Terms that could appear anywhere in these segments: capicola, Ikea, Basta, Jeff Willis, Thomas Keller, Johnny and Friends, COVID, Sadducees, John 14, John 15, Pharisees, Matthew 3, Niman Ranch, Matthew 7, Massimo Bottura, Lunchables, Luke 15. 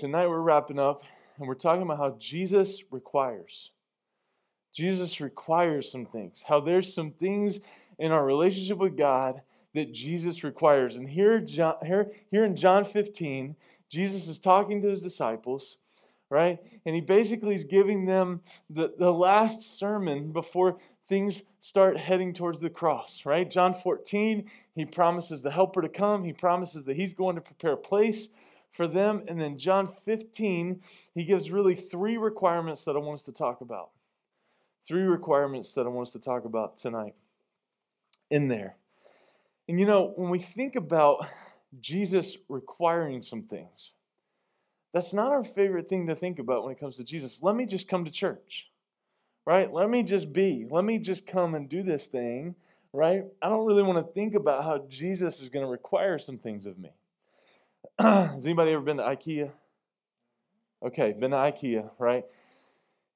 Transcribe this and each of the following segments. tonight we're wrapping up and we're talking about how Jesus requires. Jesus requires some things. How there's some things in our relationship with God that Jesus requires. And here in John 15, Jesus is talking to his disciples, right? And he basically is giving them the last sermon before things start heading towards the cross, right? John 14, he promises the helper to come. He promises that he's going to prepare a place for them. And then John 15, he gives really three requirements that I want us to talk about. Three requirements that I want us to talk about tonight in there. And you know, when we think about Jesus requiring some things, that's not our favorite thing to think about when it comes to Jesus. Let me just come to church, right? Let me just come and do this thing, right? I don't really want to think about how Jesus is going to require some things of me. Has anybody ever been to Ikea? Okay, been to Ikea, right?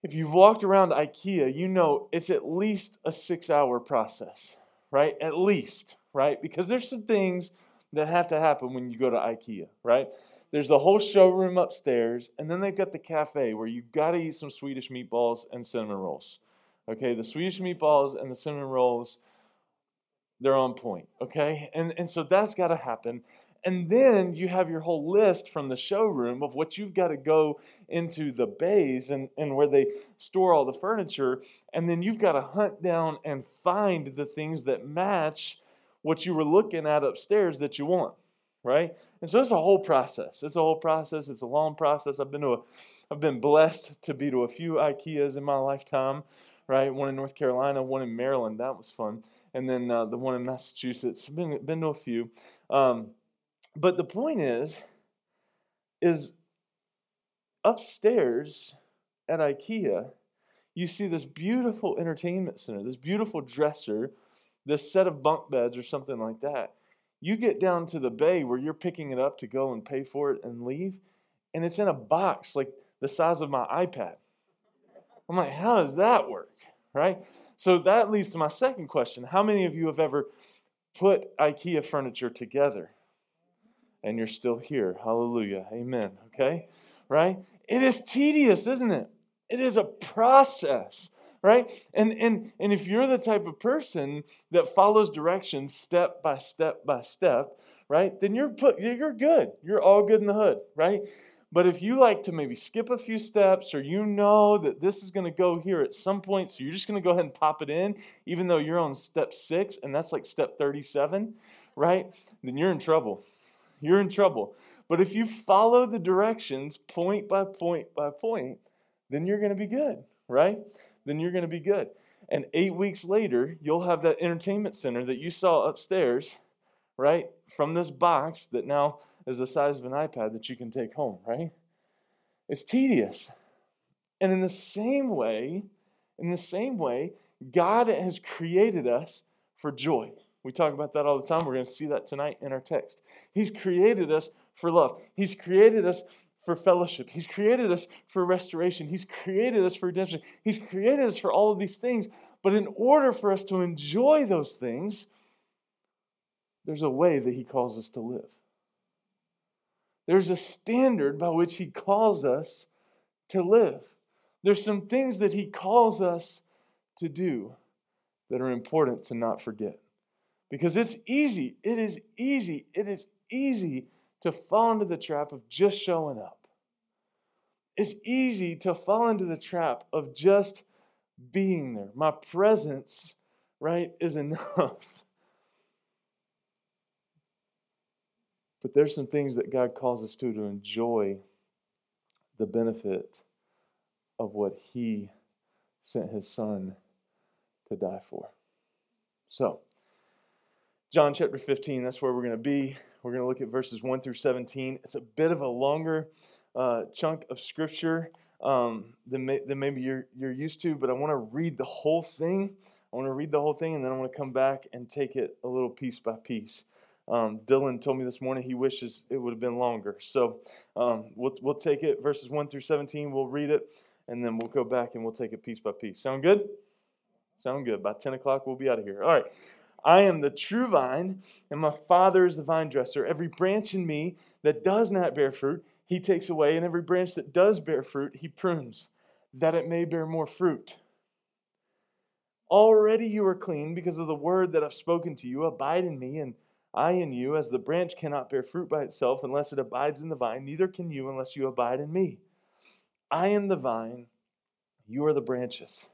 If you've walked around Ikea, you know it's at least a 6-hour process, right? At least, right? Because there's some things that have to happen when you go to Ikea, right? There's the whole showroom upstairs, and then they've got the cafe where you've got to eat some Swedish meatballs and cinnamon rolls. Okay, the Swedish meatballs and the cinnamon rolls, they're on point, okay? And so that's got to happen. And then you have your whole list from the showroom of what you've got to go into the bays and where they store all the furniture. And then you've got to hunt down and find the things that match what you were looking at upstairs that you want, right? And so it's a whole process. It's a whole process. It's a long process. I've been blessed to be to a few IKEAs in my lifetime, right? One in North Carolina, one in Maryland. That was fun. And then the one in Massachusetts. Been to a few. But the point is upstairs at IKEA, you see this beautiful entertainment center, this beautiful dresser, this set of bunk beds or something like that. You get down to the bay where you're picking it up to go and pay for it and leave, and it's in a box like the size of my iPad. I'm like, how does that work, right? So that leads to my second question. How many of you have ever put IKEA furniture together? And you're still here. Hallelujah. Amen. Okay? Right? It is tedious, isn't it? It is a process, right? And if you're the type of person that follows directions step by step by step, right? Then you're good. You're all good in the hood, right? But if you like to maybe skip a few steps, or you know that this is going to go here at some point, so you're just going to go ahead and pop it in, even though you're on step 6, and that's like step 37, right? Then you're in trouble. You're in trouble. But if you follow the directions point by point by point, then you're going to be good, right? Then you're going to be good. And 8 weeks later, you'll have that entertainment center that you saw upstairs, right? From this box that now is the size of an iPad that you can take home, right? It's tedious. And in the same way, God has created us for joy. We talk about that all the time. We're going to see that tonight in our text. He's created us for love. He's created us for fellowship. He's created us for restoration. He's created us for redemption. He's created us for all of these things. But in order for us to enjoy those things, there's a way that He calls us to live. There's a standard by which He calls us to live. There's some things that He calls us to do that are important to not forget. Because it is easy to fall into the trap of just showing up. It's easy to fall into the trap of just being there. My presence, right, is enough. But there's some things that God calls us to enjoy the benefit of what He sent His Son to die for. So, John chapter 15, that's where we're going to be. We're going to look at verses 1 through 17. It's a bit of a longer chunk of scripture than maybe you're used to, but I want to read the whole thing. And then I want to come back and take it a little piece by piece. Dylan told me this morning he wishes it would have been longer. So we'll take it, verses 1 through 17, we'll read it, and then we'll go back and we'll take it piece by piece. Sound good? Sound good. By 10 o'clock, we'll be out of here. All right. I am the true vine, and my Father is the vine dresser. Every branch in me that does not bear fruit, he takes away, and every branch that does bear fruit, he prunes, that it may bear more fruit. Already you are clean because of the word that I've spoken to you. Abide in me, and I in you. As the branch cannot bear fruit by itself unless it abides in the vine, neither can you unless you abide in me. I am the vine, you are the branches.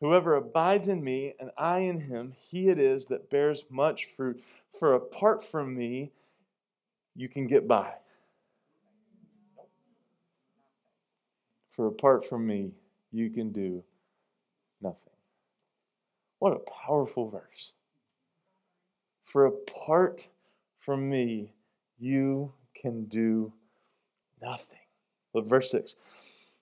Whoever abides in me and I in him, he it is that bears much fruit. For apart from me, you can get by. For apart from me, you can do nothing. What a powerful verse. For apart from me, you can do nothing. Look, verse 6.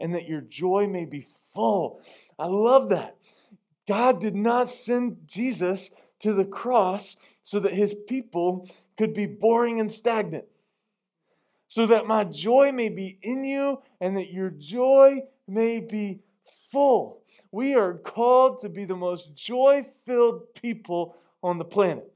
and that your joy may be full. I love that. God did not send Jesus to the cross so that his people could be boring and stagnant. So that my joy may be in you, and that your joy may be full. We are called to be the most joy-filled people on the planet.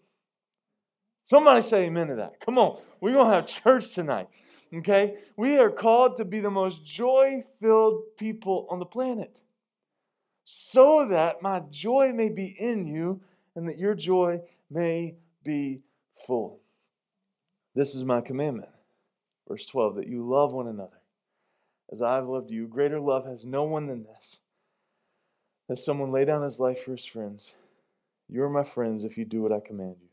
Somebody say amen to that. Come on, we're going to have church tonight. Okay, we are called to be the most joy-filled people on the planet, so that my joy may be in you and that your joy may be full. This is my commandment, verse 12, that you love one another as I have loved you. Greater love has no one than this, that someone lay down his life for his friends. You are my friends if you do what I command you.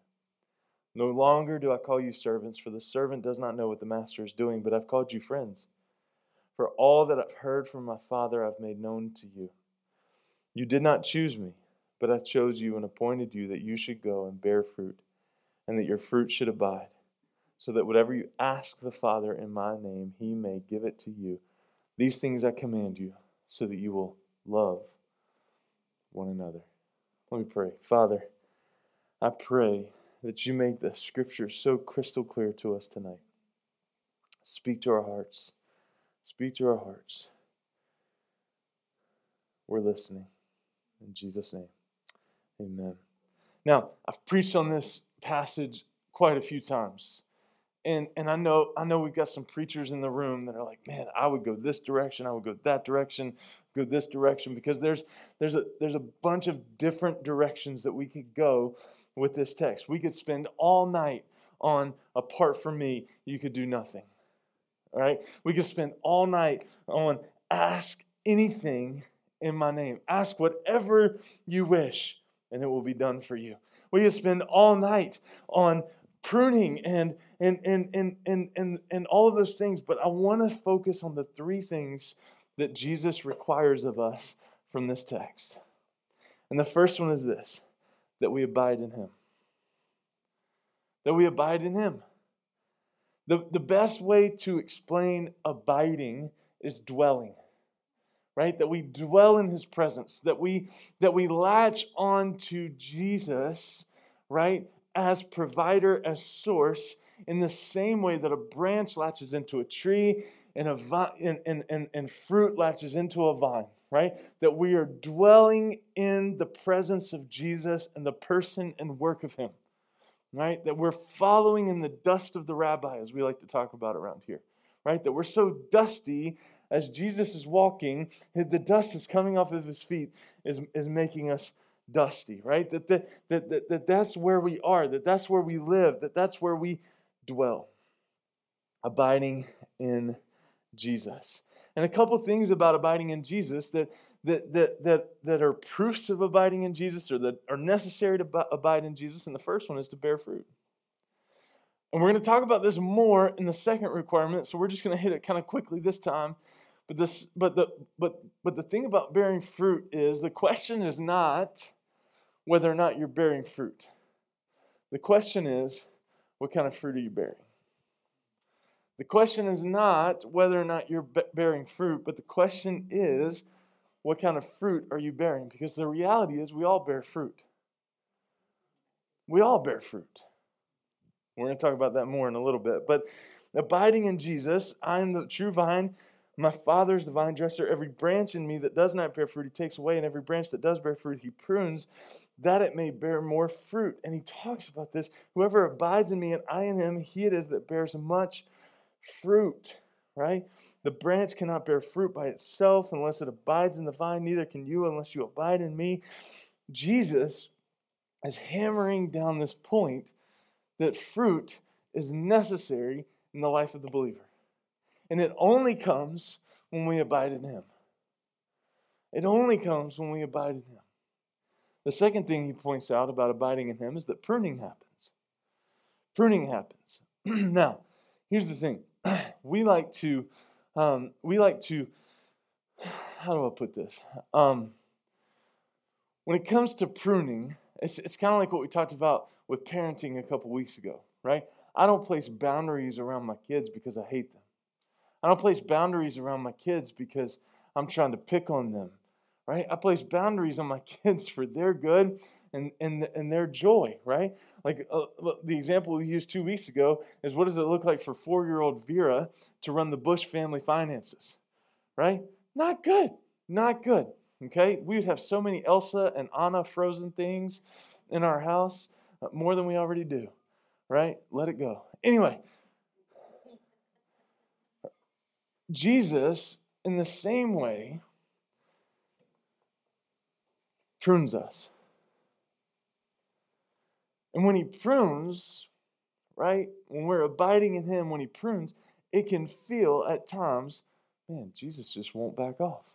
No longer do I call you servants, for the servant does not know what the master is doing, but I've called you friends. For all that I've heard from my Father I've made known to you. You did not choose me, but I chose you and appointed you that you should go and bear fruit, and that your fruit should abide, so that whatever you ask the Father in my name, he may give it to you. These things I command you, so that you will love one another. Let me pray. Father, I pray that you make the scripture so crystal clear to us tonight. Speak to our hearts. Speak to our hearts. We're listening. In Jesus' name, amen. Now, I've preached on this passage quite a few times. And I know we've got some preachers in the room that are like, man, I would go this direction, I would go that direction, go this direction, because there's a bunch of different directions that we could go with this text. We could spend all night on apart from me, you could do nothing. All right? We could spend all night on ask anything in my name. Ask whatever you wish, and it will be done for you. We could spend all night on pruning and all of those things, but I want to focus on the three things that Jesus requires of us from this text. And the first one is this: that we abide in him. That we abide in him. The best way to explain abiding is dwelling. Right? That we dwell in his presence. That we latch on to Jesus, right, as provider, as source, in the same way that a branch latches into a tree and fruit latches into a vine. Right? That we are dwelling in the presence of Jesus and the person and work of him. Right? That we're following in the dust of the rabbi, as we like to talk about around here. Right? That we're so dusty as Jesus is walking, the dust that's coming off of his feet is making us dusty. Right? That's where we are. That's where we live. That's where we dwell. Abiding in Jesus. And a couple things about abiding in Jesus that are proofs of abiding in Jesus, or that are necessary to abide in Jesus. And the first one is to bear fruit. And we're going to talk about this more in the second requirement, so we're just going to hit it kind of quickly this time. But the thing about bearing fruit is, the question is not whether or not you're bearing fruit. The question is, what kind of fruit are you bearing? The question is not whether or not you're bearing fruit, but the question is, what kind of fruit are you bearing? Because the reality is we all bear fruit. We all bear fruit. We're going to talk about that more in a little bit. But abiding in Jesus, I am the true vine. My Father is the vine dresser. Every branch in me that does not bear fruit, He takes away. And every branch that does bear fruit, He prunes, that it may bear more fruit. And He talks about this. Whoever abides in me and I in him, he it is that bears much fruit. Right? The branch cannot bear fruit by itself unless it abides in the vine. Neither can you unless you abide in me. Jesus is hammering down this point that fruit is necessary in the life of the believer. And it only comes when we abide in Him. It only comes when we abide in Him. The second thing he points out about abiding in Him is that pruning happens. Pruning happens. Now, here's the thing. We like to, how do I put this? When it comes to pruning, it's kind of like what we talked about with parenting a couple weeks ago, right? I don't place boundaries around my kids because I hate them. I don't place boundaries around my kids because I'm trying to pick on them, right? I place boundaries on my kids for their good and their joy, right? Like the example we used 2 weeks ago is, what does it look like for 4-year-old Vera to run the Bush family finances, right? Not good, not good, okay? We would have so many Elsa and Anna frozen things in our house, more than we already do, right? Let it go. Anyway, Jesus, in the same way, prunes us. And when He prunes, right, when we're abiding in Him, when He prunes, it can feel at times, man, Jesus just won't back off,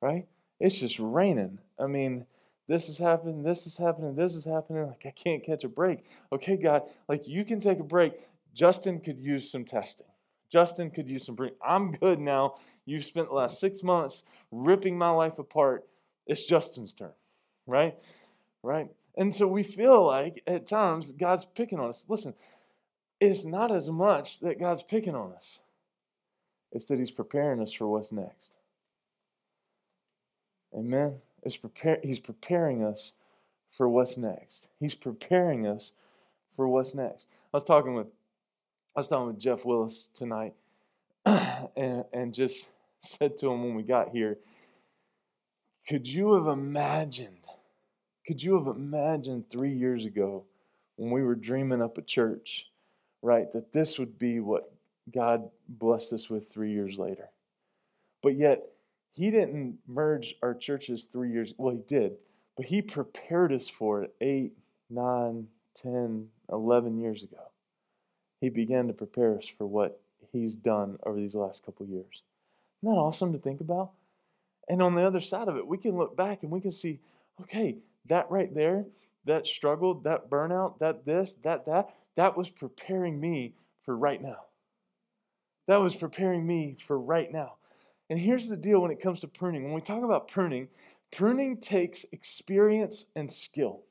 right? It's just raining. I mean, this is happening, this is happening, this is happening. Like, I can't catch a break. Okay, God, like, you can take a break. Justin could use some testing. Justin could use some break. I'm good now. You've spent the last 6 months ripping my life apart. It's Justin's turn, right? Right? And so we feel like at times God's picking on us. Listen, it's not as much that God's picking on us. It's that He's preparing us for what's next. Amen? He's preparing us for what's next. He's preparing us for what's next. I was talking with Jeff Willis tonight and just said to him when we got here, could you have imagined 3 years ago when we were dreaming up a church, right, that this would be what God blessed us with 3 years later? But yet, He didn't merge our churches 3 years. Well, He did, but He prepared us for it 8, 9, 10, 11 years ago. He began to prepare us for what He's done over these last couple years. Isn't that awesome to think about? And on the other side of it, we can look back and we can see, okay, that right there, that struggle, that burnout, that this, that was preparing me for right now. That was preparing me for right now. And here's the deal when it comes to pruning. When we talk about pruning, pruning takes experience and skill,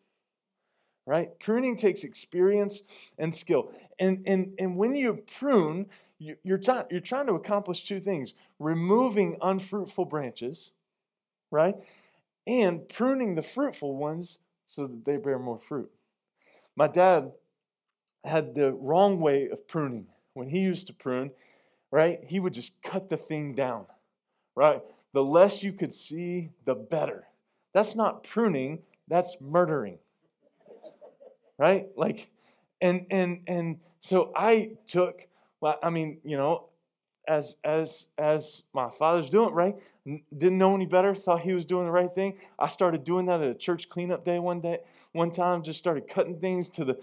right? Pruning takes experience and skill. And when you prune, you're trying to accomplish two things: removing unfruitful branches, right? And pruning the fruitful ones so that they bear more fruit. My dad had the wrong way of pruning. When he used to prune, right, he would just cut the thing down, right? The less you could see, the better. That's not pruning, that's murdering, right? Like, and so I took, well, I mean, you know, as my father's doing, right? Didn't know any better, thought he was doing the right thing. I started doing that at a church cleanup day one time, just started cutting things to the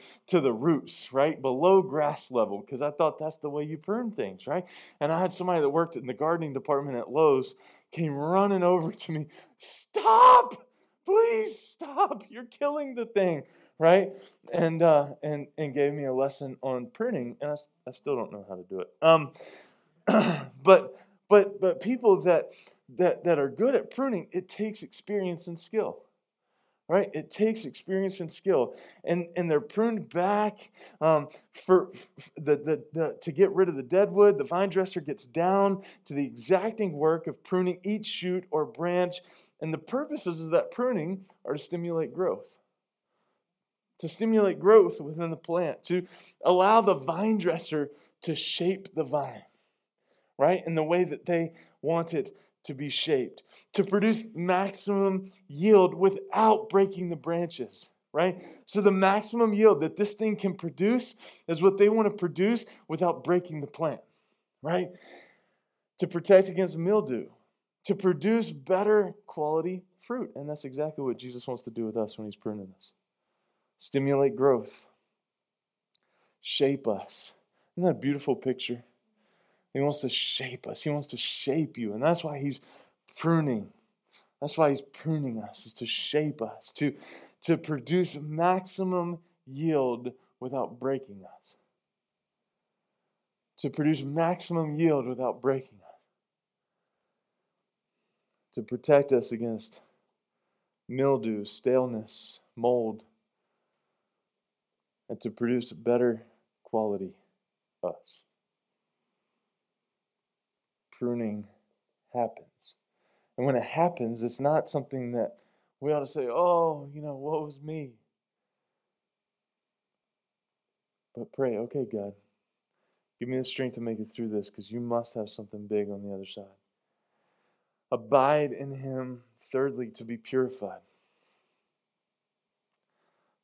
roots, right? Below grass level, because I thought that's the way you prune things, right? And I had somebody that worked in the gardening department at Lowe's came running over to me, "Stop! Please stop! You're killing the thing," right? And gave me a lesson on pruning, and I still don't know how to do it. But people that are good at pruning, it takes experience and skill, right? It takes experience and skill. And they're pruned back for to get rid of the dead wood. The vine dresser gets down to the exacting work of pruning each shoot or branch. And the purposes of that pruning are to stimulate growth within the plant, to allow the vine dresser to shape the vine, right, in the way that they want it to be shaped, to produce maximum yield without breaking the branches, right? So the maximum yield that this thing can produce is what they want to produce without breaking the plant, right? To protect against mildew, to produce better quality fruit. And that's exactly what Jesus wants to do with us when he's pruning us. Stimulate growth. Shape us. Isn't that a beautiful picture? He wants to shape us. He wants to shape you. And that's why he's pruning. That's why he's pruning us, is to shape us, to produce maximum yield without breaking us. To produce maximum yield without breaking us. To protect us against mildew, staleness, mold, and to produce better quality us. Pruning happens. And when it happens, it's not something that we ought to say, oh, you know, woe is me. But pray, okay, God, give me the strength to make it through this, because you must have something big on the other side. Abide in him, thirdly, to be purified.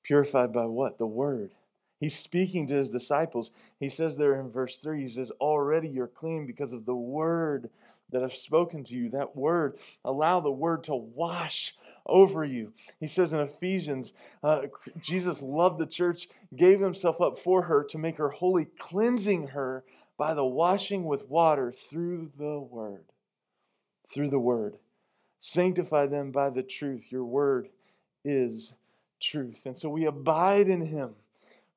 Purified by what? The word. He's speaking to his disciples. He says there in verse 3, he says, already you're clean because of the word that I've spoken to you. That word, allow the word to wash over you. He says in Ephesians, Jesus loved the church, gave himself up for her to make her holy, cleansing her by the washing with water through the word. Through the word. Sanctify them by the truth. Your word is truth. And so we abide in him.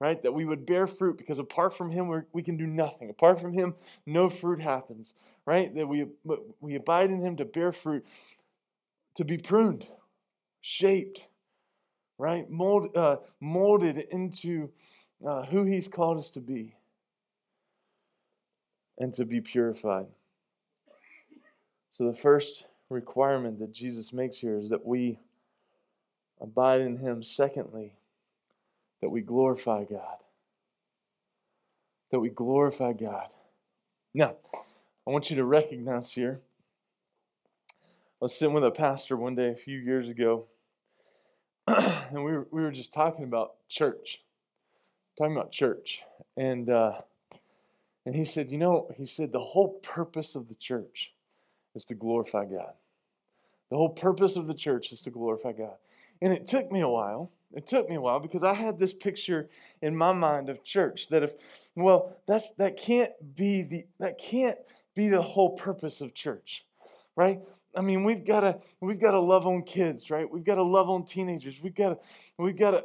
Right, that we would bear fruit, because apart from him, we can do nothing. Apart from him, no fruit happens, right? That we abide in him to bear fruit, to be pruned, shaped, right? Molded into who he's called us to be, and to be purified. So the first requirement that Jesus makes here is that we abide in him. Secondly, that we glorify God. That we glorify God. Now, I want you to recognize here. I was sitting with a pastor one day a few years ago, and we were just talking about church. And he said, the whole purpose of the church is to glorify God. The whole purpose of the church is to glorify God. And it took me a while. It took me a while, because I had this picture in my mind of church that that can't be the whole purpose of church, right? I mean, we've got to love on kids, right? We've got to love on teenagers. We've got to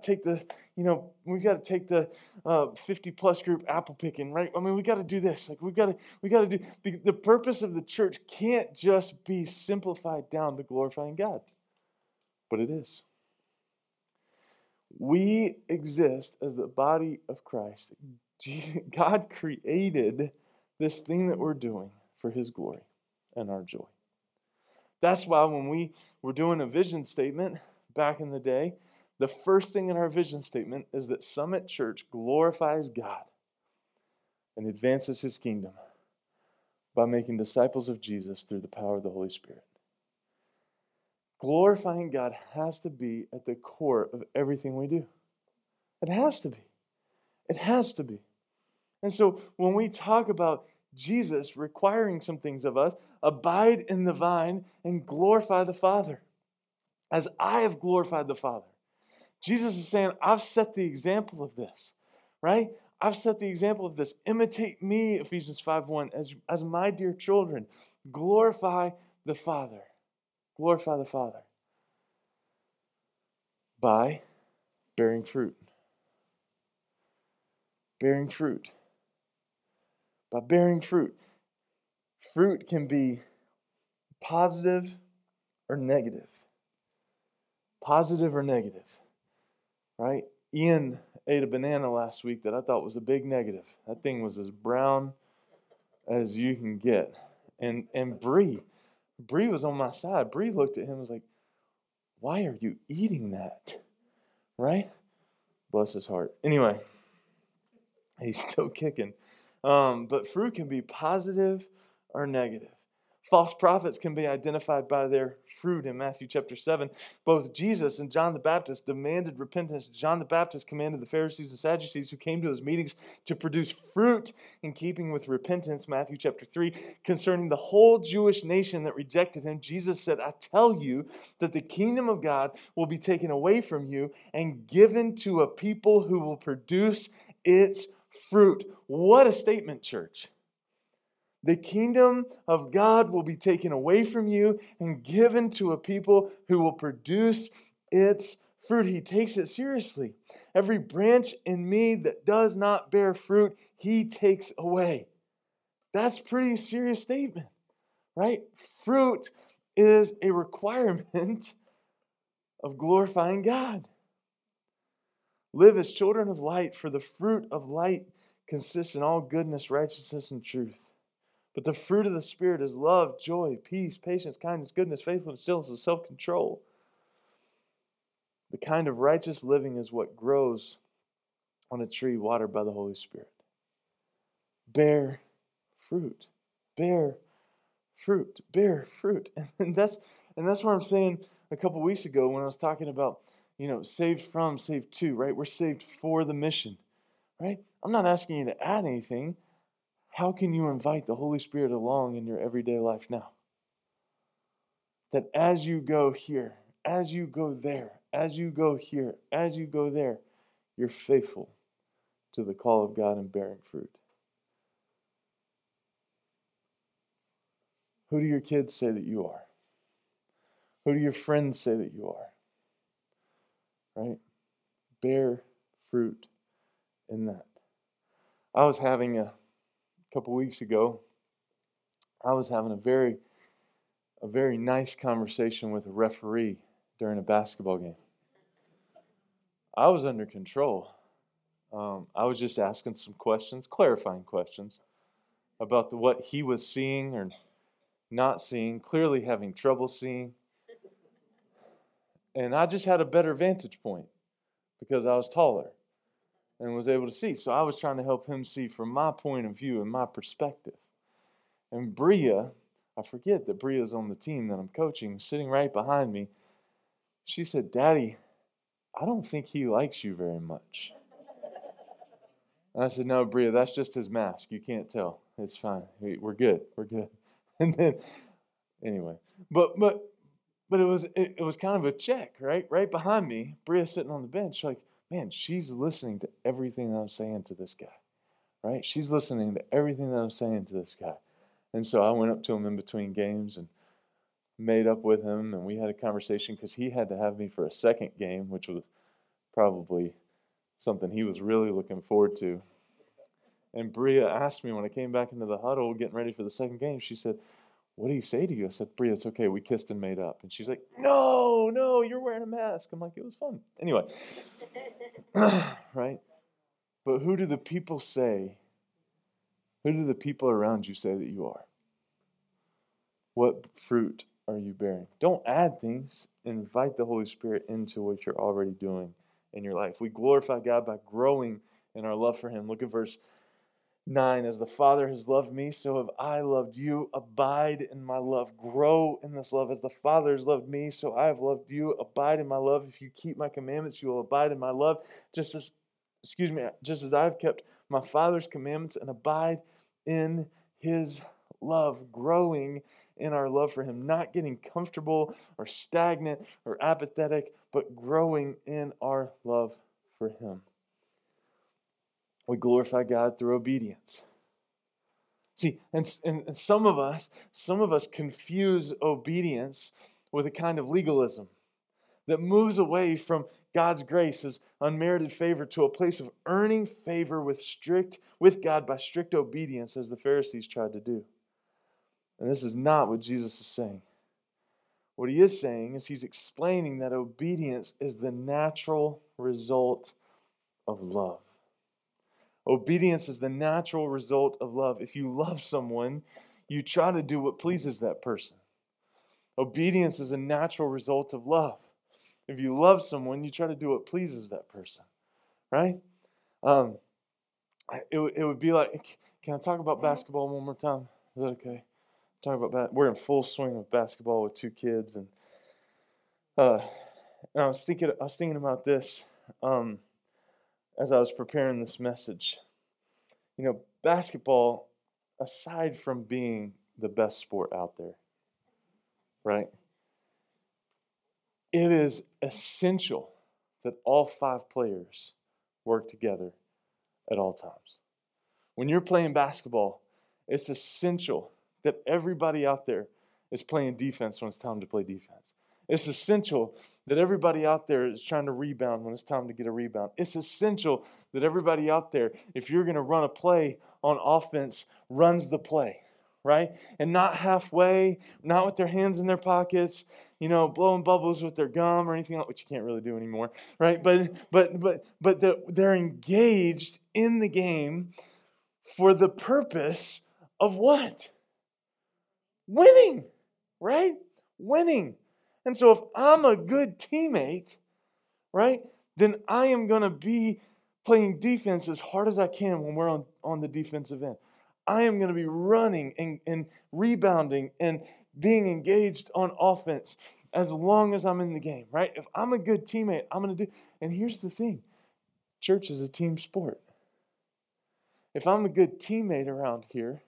take the 50 plus group apple picking, right? I mean, we got to do this. Like we got to do, the purpose of the church can't just be simplified down to glorifying God. But it is. We exist as the body of Christ. God created this thing that we're doing for his glory and our joy. That's why when we were doing a vision statement back in the day, the first thing in our vision statement is that Summit Church glorifies God and advances his kingdom by making disciples of Jesus through the power of the Holy Spirit. Glorifying God has to be at the core of everything we do. It has to be. It has to be. And so when we talk about Jesus requiring some things of us, abide in the vine and glorify the Father, as I have glorified the Father. Jesus is saying, I've set the example of this, right? I've set the example of this. Imitate me, Ephesians 5:1, as my dear children. Glorify the Father. Glorify the Father by bearing fruit. Bearing fruit. By bearing fruit. Fruit can be positive or negative? Positive or negative? Right? Ian ate a banana last week that I thought was a big negative. That thing was as brown as you can get. And Bree was on my side. Bree looked at him and was like, why are you eating that? Right? Bless his heart. Anyway, he's still kicking. But fruit can be positive or negative. False prophets can be identified by their fruit in Matthew chapter 7. Both Jesus and John the Baptist demanded repentance. John the Baptist commanded the Pharisees and Sadducees who came to his meetings to produce fruit in keeping with repentance, Matthew chapter 3. Concerning the whole Jewish nation that rejected him, Jesus said, I tell you that the kingdom of God will be taken away from you and given to a people who will produce its fruit. What a statement, church. The kingdom of God will be taken away from you and given to a people who will produce its fruit. He takes it seriously. Every branch in me that does not bear fruit, he takes away. That's a pretty serious statement, right? Fruit is a requirement of glorifying God. Live as children of light, for the fruit of light consists in all goodness, righteousness, and truth. But the fruit of the Spirit is love, joy, peace, patience, kindness, goodness, faithfulness, gentleness, and self-control. The kind of righteous living is what grows on a tree watered by the Holy Spirit. Bear fruit. Bear fruit. Bear fruit. And that's what I'm saying a couple weeks ago when I was talking about, saved from, saved to, right? We're saved for the mission, right? I'm not asking you to add anything. How can you invite the Holy Spirit along in your everyday life now? That as you go here, as you go there, as you go here, as you go there, you're faithful to the call of God and bearing fruit. Who do your kids say that you are? Who do your friends say that you are? Right? Bear fruit in that. I was having a couple weeks ago, I was having a very nice conversation with a referee during a basketball game. I was under control. I was just asking some questions, clarifying questions, about what he was seeing or not seeing, clearly having trouble seeing. And I just had a better vantage point because I was taller and was able to see. So I was trying to help him see from my point of view and my perspective. And Bria, I forget that Bria's on the team that I'm coaching, sitting right behind me. She said, Daddy, I don't think he likes you very much. And I said, no, Bria, that's just his mask. You can't tell. It's fine. We're good. We're good. And then, anyway. But it was kind of a check, right? Right behind me, Bria sitting on the bench, like, man, she's listening to everything that I'm saying to this guy, right? She's listening to everything that I'm saying to this guy. And so I went up to him in between games and made up with him, and we had a conversation because he had to have me for a second game, which was probably something he was really looking forward to. And Bria asked me when I came back into the huddle getting ready for the second game, she said, what did he say to you? I said, Bria, it's okay. We kissed and made up. And she's like, no, you're wearing a mask. I'm like, it was fun. Anyway, right? But who do the people around you say that you are? What fruit are you bearing? Don't add things. Invite the Holy Spirit into what you're already doing in your life. We glorify God by growing in our love for him. Look at verse 9, as the Father has loved me, so have I loved you. Abide in my love. Grow in this love. As the Father has loved me, so I have loved you. Abide in my love. If you keep my commandments, you will abide in my love. Just as I've kept my Father's commandments and abide in his love. Growing in our love for him. Not getting comfortable or stagnant or apathetic, but growing in our love for him. We glorify God through obedience. See, and some of us confuse obedience with a kind of legalism that moves away from God's grace as unmerited favor to a place of earning favor with God by strict obedience, as the Pharisees tried to do. And this is not what Jesus is saying. What he is saying is he's explaining that obedience is the natural result of love. Obedience is the natural result of love. If you love someone, you try to do what pleases that person. Obedience is a natural result of love. If you love someone, you try to do what pleases that person, right? It would be like, can I talk about basketball one more time? Is that okay? Talk about that. We're in full swing of basketball with two kids, and I was thinking about this as I was preparing this message. You know, basketball, aside from being the best sport out there, right? It is essential that all five players work together at all times. When you're playing basketball, it's essential that everybody out there is playing defense when it's time to play defense. It's essential that everybody out there is trying to rebound when it's time to get a rebound. It's essential that everybody out there, if you're going to run a play on offense, runs the play, right? And not halfway, not with their hands in their pockets, you know, blowing bubbles with their gum or anything like that, which you can't really do anymore, right? But they're engaged in the game for the purpose of what? Winning, right? Winning. And so if I'm a good teammate, right, then I am going to be playing defense as hard as I can when we're on the defensive end. I am going to be running and rebounding and being engaged on offense as long as I'm in the game, right? If I'm a good teammate, I'm going to do. And here's the thing. Church is a team sport. If I'm a good teammate around here,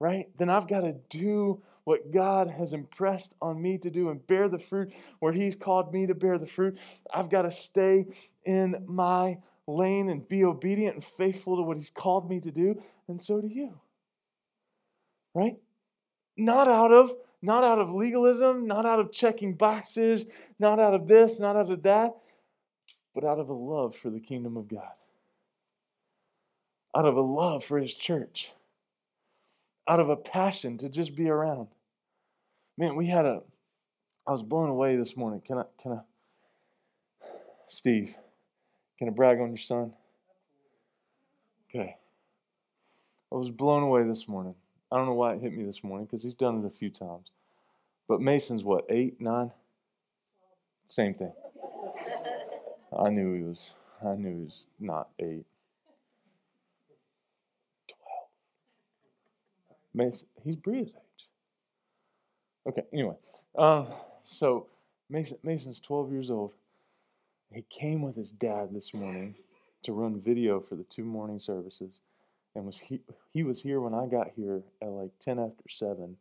right, then I've got to do what God has impressed on me to do and bear the fruit where He's called me to bear the fruit. I've got to stay in my lane and be obedient and faithful to what He's called me to do, and so do you, right? Not out of legalism, not out of checking boxes, not out of this, not out of that, but out of a love for the kingdom of God, out of a love for His church, out of a passion to just be around. Man, I was blown away this morning. Can I, Steve, can I brag on your son? Okay. I was blown away this morning. I don't know why it hit me this morning, because he's done it a few times. But Mason's what, 8, 9? Same thing. I knew he was not 8. 12. Mason, he's Bria's age. Okay, anyway. So Mason's 12 years old. He came with his dad this morning to run video for the 2 morning services. And he was here when I got here at like 10 after 7.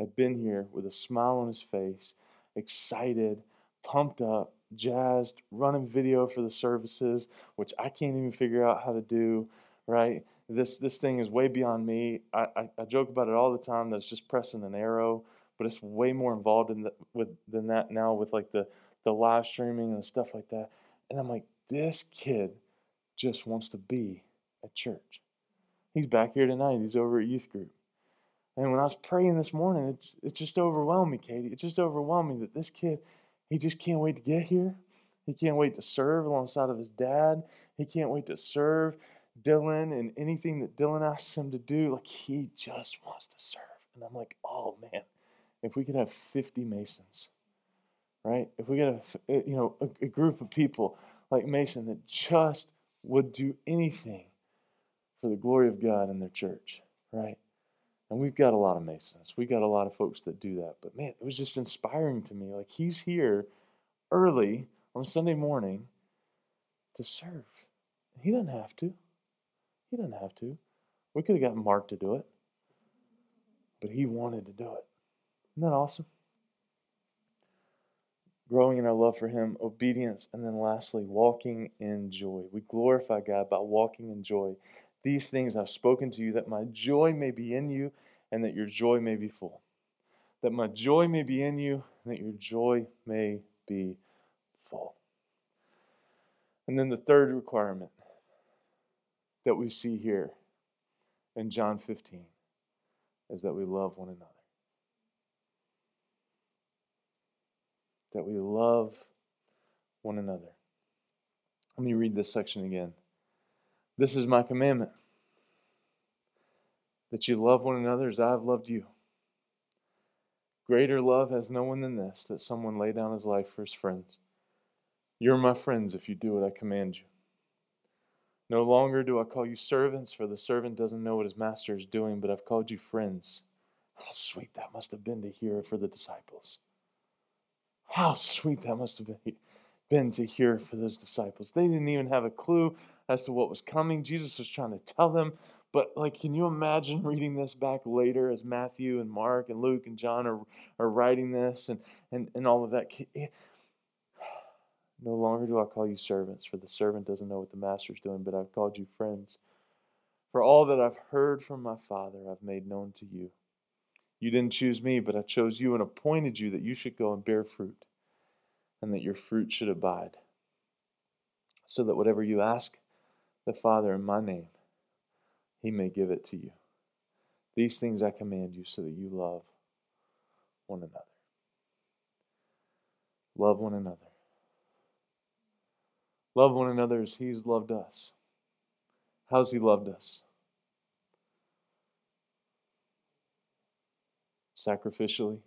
Had been here with a smile on his face, excited, pumped up, jazzed, running video for the services, which I can't even figure out how to do, right? This thing is way beyond me. I joke about it all the time that it's just pressing an arrow, but it's way more involved than that now with like the live streaming and stuff like that. And I'm like, this kid just wants to be at church. He's back here tonight. He's over at youth group. And when I was praying this morning, it just overwhelmed me, Katie. It just overwhelmed me that this kid, he just can't wait to get here. He can't wait to serve alongside of his dad. He can't wait to serve Dylan and anything that Dylan asks him to do. Like, he just wants to serve. And I'm like, oh, man, if we could have 50 Masons, right? If we could have, you know, a group of people like Mason that just would do anything for the glory of God in their church, right? And we've got a lot of Masons. We've got a lot of folks that do that. But man, it was just inspiring to me. Like, he's here early on Sunday morning to serve. He doesn't have to. He doesn't have to. We could have gotten Mark to do it. But he wanted to do it. Isn't that awesome? Growing in our love for Him, obedience, and then lastly, walking in joy. We glorify God by walking in joy. These things I've spoken to you, that my joy may be in you, and that your joy may be full. That my joy may be in you, and that your joy may be full. And then the third requirement that we see here in John 15 is that we love one another. that we love one another. Let me read this section again. This is my commandment, that you love one another as I have loved you. Greater love has no one than this, that someone lay down his life for his friends. You're my friends if you do what I command you. No longer do I call you servants, for the servant doesn't know what his master is doing, but I've called you friends. How sweet that must have been to hear for the disciples. How sweet that must have been to hear for those disciples. They didn't even have a clue as to what was coming. Jesus was trying to tell them. But, like, can you imagine reading this back later as Matthew and Mark and Luke and John are writing this and all of that? No longer do I call you servants, for the servant doesn't know what the master is doing, but I've called you friends. For all that I've heard from my Father, I've made known to you. You didn't choose me, but I chose you and appointed you that you should go and bear fruit, and that your fruit should abide, so that whatever you ask the Father in my name, He may give it to you. These things I command you so that you love one another. Love one another. Love one another as He's loved us. How's He loved us? Sacrificially.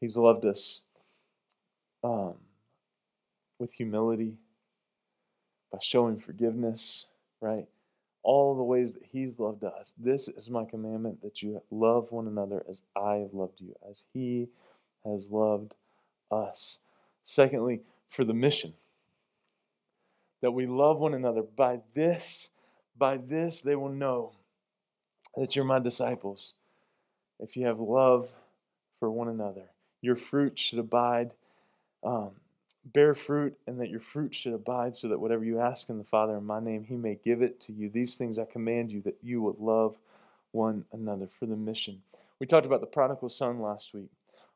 He's loved us with humility, by showing forgiveness, right? All the ways that He's loved us. This is my commandment, that you love one another as I have loved you, as He has loved us. Secondly, for the mission, that we love one another. By this they will know that you're my disciples, if you have love for one another. Your fruit should abide. Bear fruit, and that your fruit should abide, so that whatever you ask in the Father in my name, He may give it to you. These things I command you, that you would love one another. For the mission. We talked about the prodigal son last week.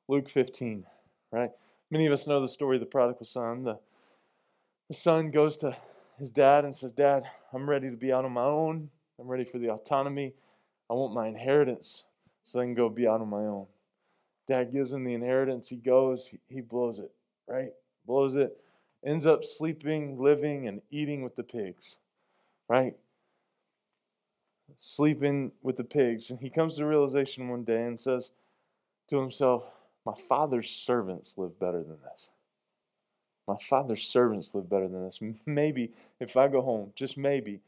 Luke 15, right? Many of us know the story of the prodigal son. The son goes to his dad and says, Dad, I'm ready to be out on my own. I'm ready for the autonomy. I want my inheritance so I can go be out on my own. Dad gives him the inheritance. He goes, he blows it, right? Blows it, ends up sleeping, living, and eating with the pigs, right? Sleeping with the pigs. And he comes to the realization one day and says to himself, my father's servants live better than this. My father's servants live better than this. Maybe if I go home, just maybe,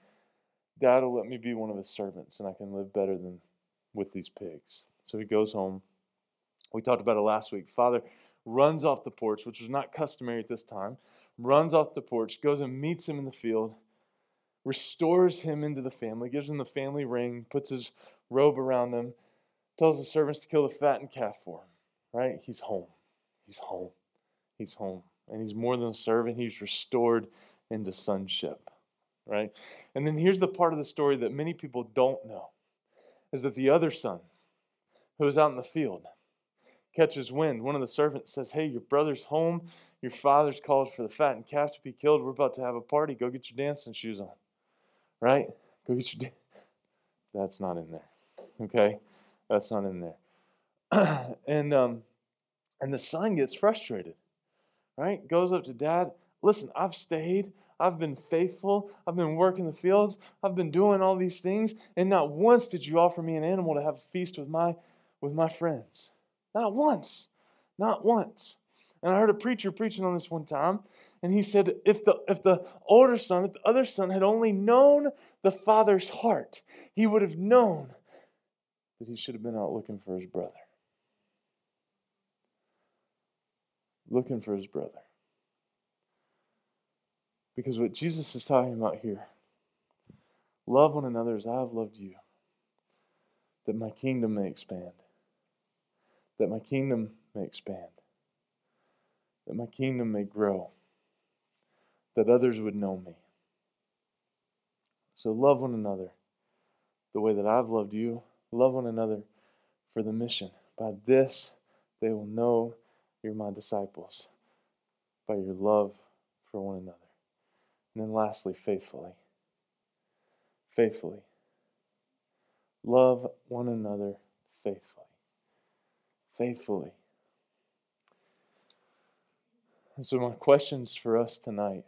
Dad will let me be one of his servants and I can live better than with these pigs. So he goes home. We talked about it last week. Father runs off the porch, which was not customary at this time, runs off the porch, goes and meets him in the field, restores him into the family, gives him the family ring, puts his robe around him, tells the servants to kill the fattened calf for him, right? He's home. He's home. He's home. And he's more than a servant. He's restored into sonship, right? And then here's the part of the story that many people don't know, is that the other son, who was out in the field, catches wind. One of the servants says, hey, your brother's home. Your father's called for the fattened calf to be killed. We're about to have a party. Go get your dancing shoes on. Right? Go get your... That's not in there. Okay? That's not in there. And the son gets frustrated. Right? Goes up to Dad. Listen, I've stayed. I've been faithful. I've been working the fields. I've been doing all these things. And not once did you offer me an animal to have a feast with my friends. Not once. Not once. And I heard a preacher preaching on this one time, and he said, if the other son had only known the father's heart, he would have known that he should have been out looking for his brother. Looking for his brother. Because what Jesus is talking about here, love one another as I have loved you, that my kingdom may expand. That my kingdom may expand. That my kingdom may grow. That others would know me. So love one another the way that I've loved you. Love one another for the mission. By this they will know you're my disciples. By your love for one another. And then lastly, faithfully. Faithfully. Love one another faithfully. Faithfully. And so my questions for us tonight.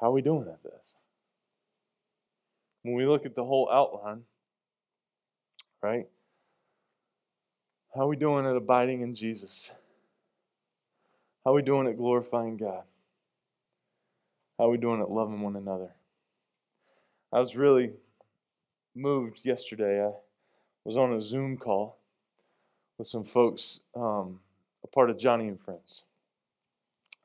How are we doing at this? When we look at the whole outline, right? How are we doing at abiding in Jesus? How are we doing at glorifying God? How are we doing at loving one another? I was really moved yesterday. I was on a Zoom call with some folks, a part of Johnny and Friends.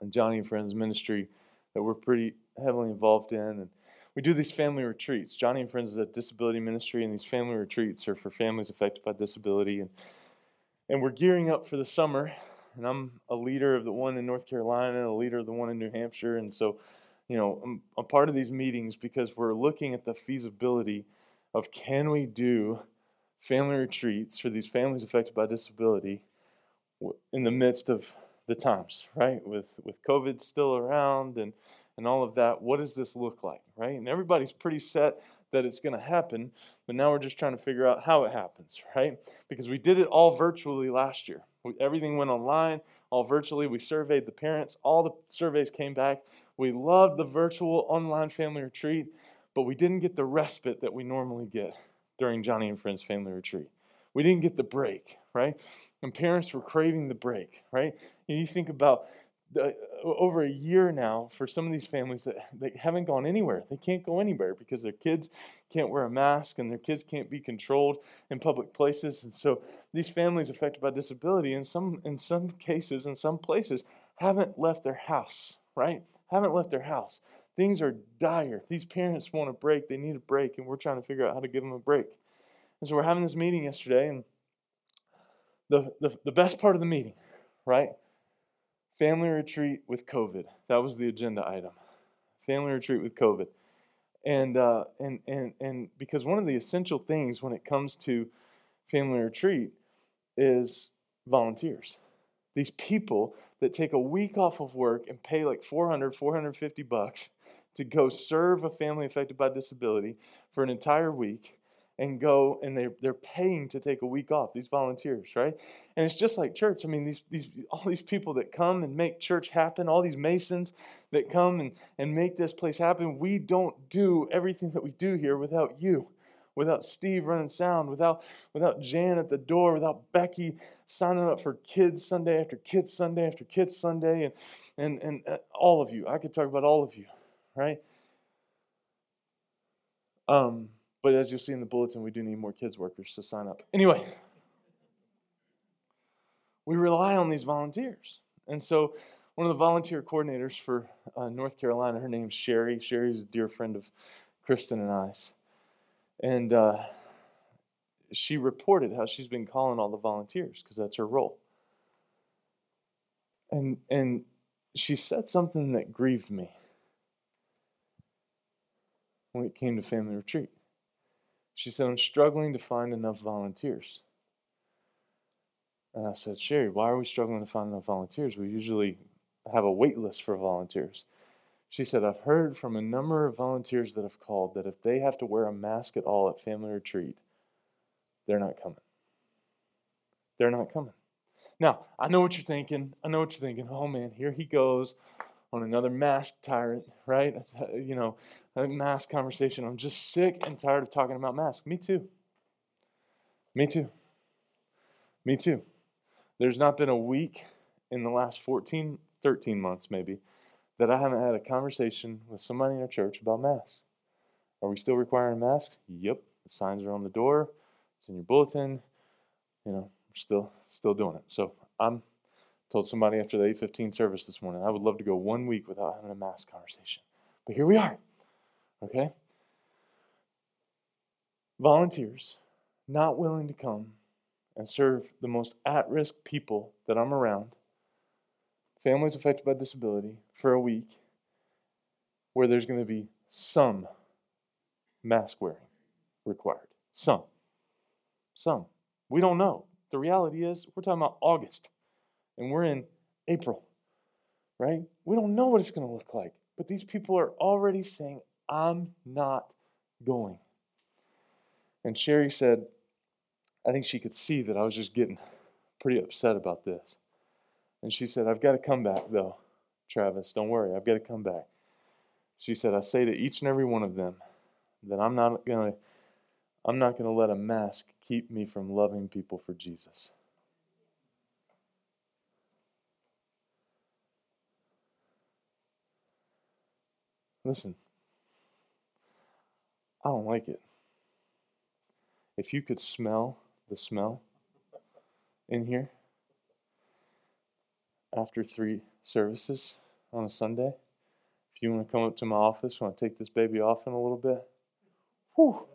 And Johnny and Friends ministry that we're pretty heavily involved in. And we do these family retreats. Johnny and Friends is a disability ministry, and these family retreats are for families affected by disability. And we're gearing up for the summer. And I'm a leader of the one in North Carolina, and a leader of the one in New Hampshire. And so, you know, I'm a part of these meetings because we're looking at the feasibility of can we do family retreats for these families affected by disability in the midst of the times, right? With COVID still around and all of that, what does this look like, right? And everybody's pretty set that it's going to happen, but now we're just trying to figure out how it happens, right? Because we did it all virtually last year. Everything went online, all virtually. We surveyed the parents. All the surveys came back. We loved the virtual online family retreat, but we didn't get the respite that we normally get during Johnny and Friends family retreat. We didn't get the break, right? And parents were craving the break, right? And you think about over a year now for some of these families that they haven't gone anywhere. They can't go anywhere because their kids can't wear a mask and their kids can't be controlled in public places. And so these families affected by disability in some cases, in some places, haven't left their house, right? Haven't left their house. Things are dire. These parents want a break. They need a break, and we're trying to figure out how to give them a break. And so we're having this meeting yesterday, and the best part of the meeting, right? Family retreat with COVID. That was the agenda item. Family retreat with COVID. And because one of the essential things when it comes to family retreat is volunteers. These people that take a week off of work and pay like $400, $450 to go serve a family affected by disability for an entire week and go, and they're paying to take a week off, these volunteers, right? And it's just like church. I mean, these all these people that come and make church happen, all these Masons that come and make this place happen, we don't do everything that we do here without you, without Steve running sound, without Jan at the door, without Becky signing up for kids Sunday after kids Sunday after kids Sunday, and all of you. I could talk about all of you, right? But as you'll see in the bulletin, we do need more kids workers to sign up. Anyway, we rely on these volunteers. And so one of the volunteer coordinators for North Carolina, her name's Sherry. Sherry's a dear friend of Kristen and I's. And she reported how she's been calling all the volunteers because that's her role. And she said something that grieved me when it came to family retreat. She said, I'm struggling to find enough volunteers. And I said, Sherry, why are we struggling to find enough volunteers? We usually have a wait list for volunteers. She said, I've heard from a number of volunteers that have called that if they have to wear a mask at all at family retreat, they're not coming. They're not coming. Now, I know what you're thinking. Oh, man, here he goes on another mask tyrant, right? You know, a mask conversation. I'm just sick and tired of talking about masks. Me too. There's not been a week in the last 13 months maybe that I haven't had a conversation with somebody in our church about masks. Are we still requiring masks? Yep. The signs are on the door. It's in your bulletin. You know, we're still doing it. So I'm told somebody after the 8:15 service this morning, I would love to go 1 week without having a mask conversation. But here we are. Okay? Volunteers not willing to come and serve the most at-risk people that I'm around, families affected by disability, for a week where there's going to be some mask wearing required. Some. We don't know. The reality is we're talking about August. And we're in April, right? We don't know what it's going to look like. But these people are already saying, I'm not going. And Sherry said, I think she could see that I was just getting pretty upset about this. And she said, I've got to come back though, Travis. Don't worry, I've got to come back. She said, I say to each and every one of them that I'm not going to let a mask keep me from loving people for Jesus. Listen, I don't like it. If you could smell the smell in here after 3 services on a Sunday, if you want to come up to my office when I take this baby off in a little bit, whew,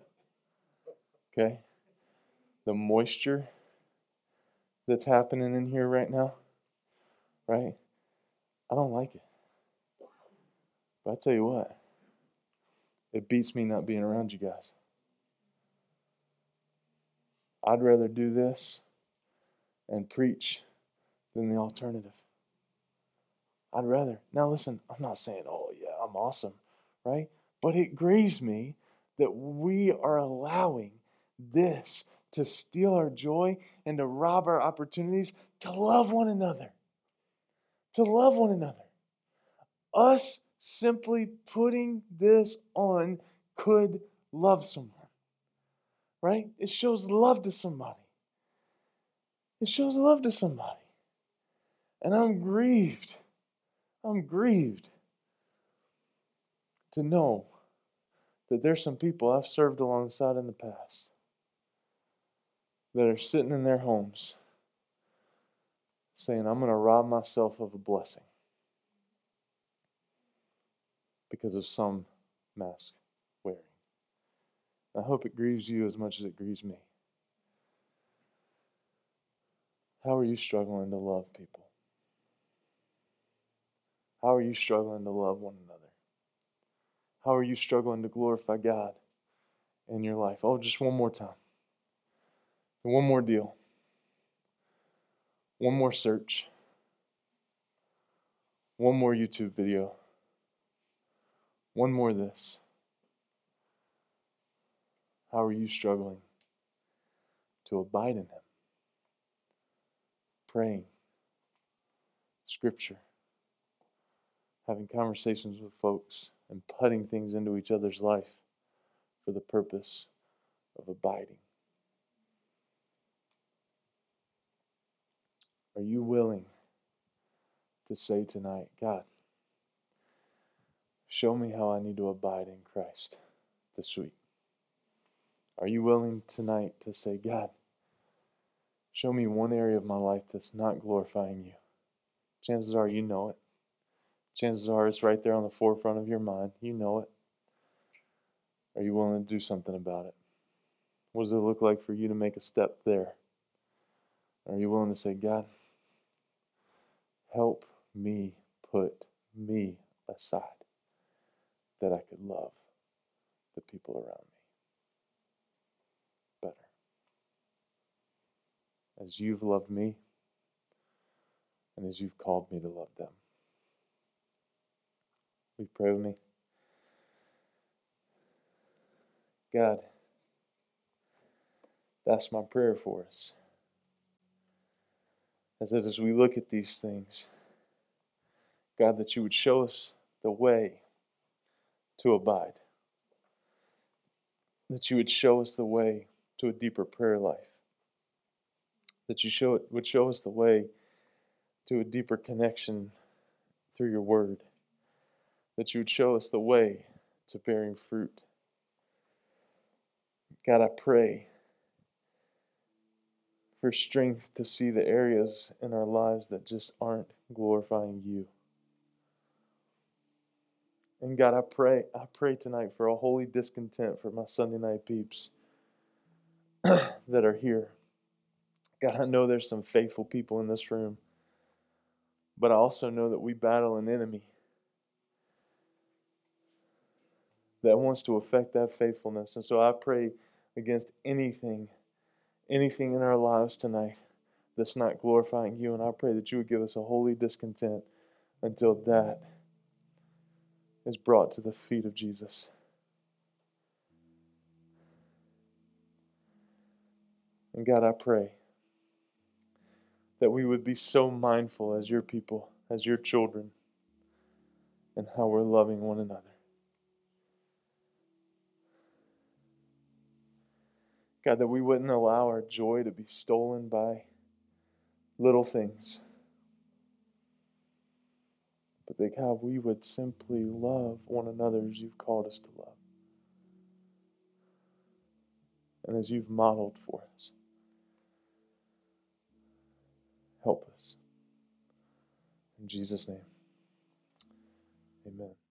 okay, the moisture that's happening in here right now, right? I don't like it. But I tell you what, it beats me not being around you guys. I'd rather do this and preach than the alternative. I'd rather. Now listen, I'm not saying, oh yeah, I'm awesome, right? But it grieves me that we are allowing this to steal our joy and to rob our opportunities to love one another. To love one another. Us simply putting this on could love someone, right? It shows love to somebody. It shows love to somebody. And I'm grieved. I'm grieved to know that there's some people I've served alongside in the past that are sitting in their homes saying, I'm going to rob myself of a blessing because of some mask wearing. I hope it grieves you as much as it grieves me. How are you struggling to love people? How are you struggling to love one another? How are you struggling to glorify God in your life? Oh, just one more time. One more deal. One more search. One more YouTube video. One more this. How are you struggling to abide in Him? Praying, Scripture, having conversations with folks, and putting things into each other's life for the purpose of abiding. Are you willing to say tonight, God, show me how I need to abide in Christ this week? Are you willing tonight to say, God, show me one area of my life that's not glorifying you? Chances are you know it. Chances are it's right there on the forefront of your mind. You know it. Are you willing to do something about it? What does it look like for you to make a step there? Are you willing to say, God, help me put me aside that I could love the people around me better, as you've loved me and as you've called me to love them? Will you pray with me? God, that's my prayer for us. As that as we look at these things, God, that you would show us the way to abide. That you would show us the way to a deeper prayer life. That you would show us the way to a deeper connection through your word. That you would show us the way to bearing fruit. God, I pray for strength to see the areas in our lives that just aren't glorifying you. And God, I pray tonight for a holy discontent for my Sunday night peeps that are here. God, I know there's some faithful people in this room, but I also know that we battle an enemy that wants to affect that faithfulness. And so I pray against anything in our lives tonight that's not glorifying you. And I pray that you would give us a holy discontent until that is brought to the feet of Jesus. And God, I pray that we would be so mindful as your people, as your children, and how we're loving one another. God, that we wouldn't allow our joy to be stolen by little things. But that, God, we would simply love one another as you've called us to love. And as you've modeled for us. Help us. In Jesus' name. Amen.